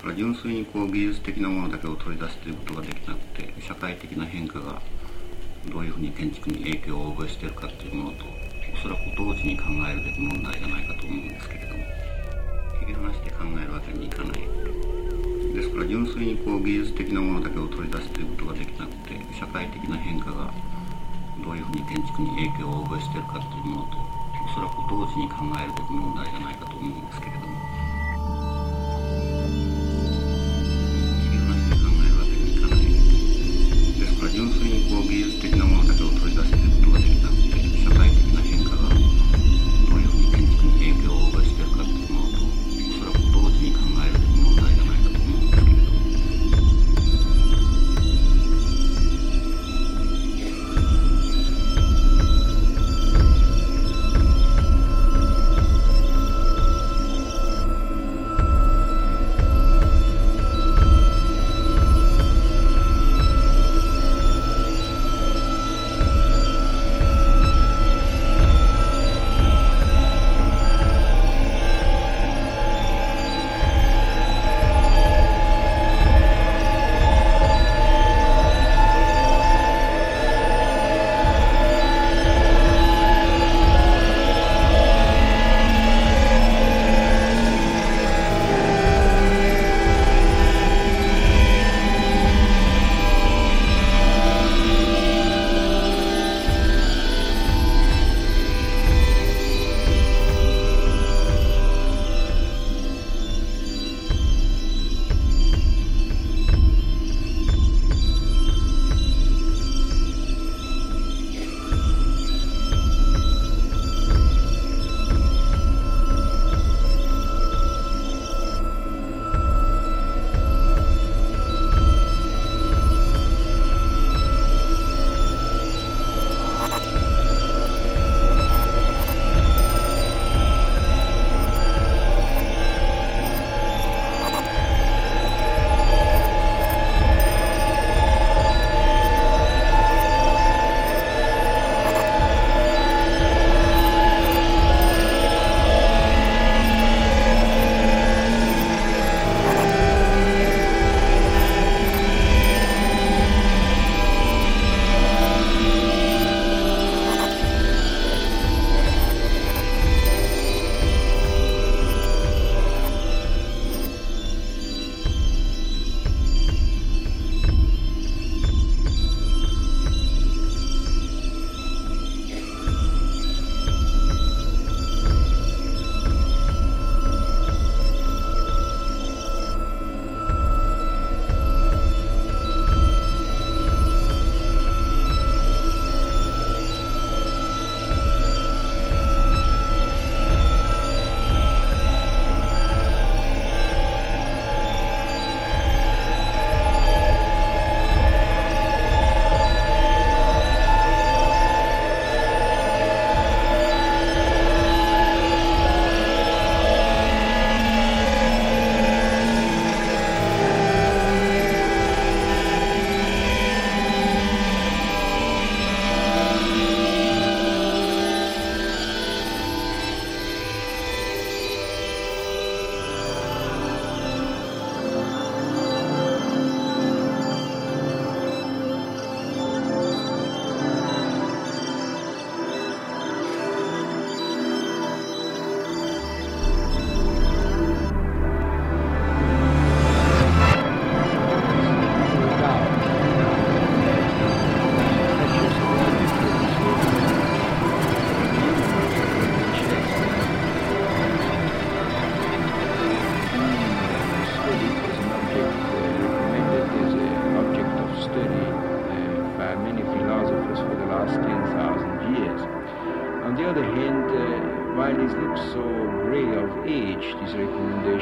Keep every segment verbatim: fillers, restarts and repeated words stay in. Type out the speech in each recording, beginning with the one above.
だから純粋にこう技術的なものだけを取り出すということができなくて、社会的な変化がどういうふうに建築に影響を及ぼしているかっていうものと、おそらく同時に考えるべき問題じゃないかと思うんですけれども、切り離して考えるわけにいかない。ですから純粋にこう技術的なものだけを取り出すということができなくて、社会的な変化がどういうふうに建築に影響を及ぼしているかというものと、おそらく同時に考えるべき問題じゃないかと思うんですけれども、切り離して考えるわけにいかない。ですから純粋にこう技術的なものだけを取り出すということができなくて、社会的な変化がどういうふうに建築に影響を及ぼしているかというものと、おそらく同時に考えるべき問題じゃないかと思うんですけれども、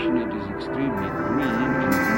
It is extremely green and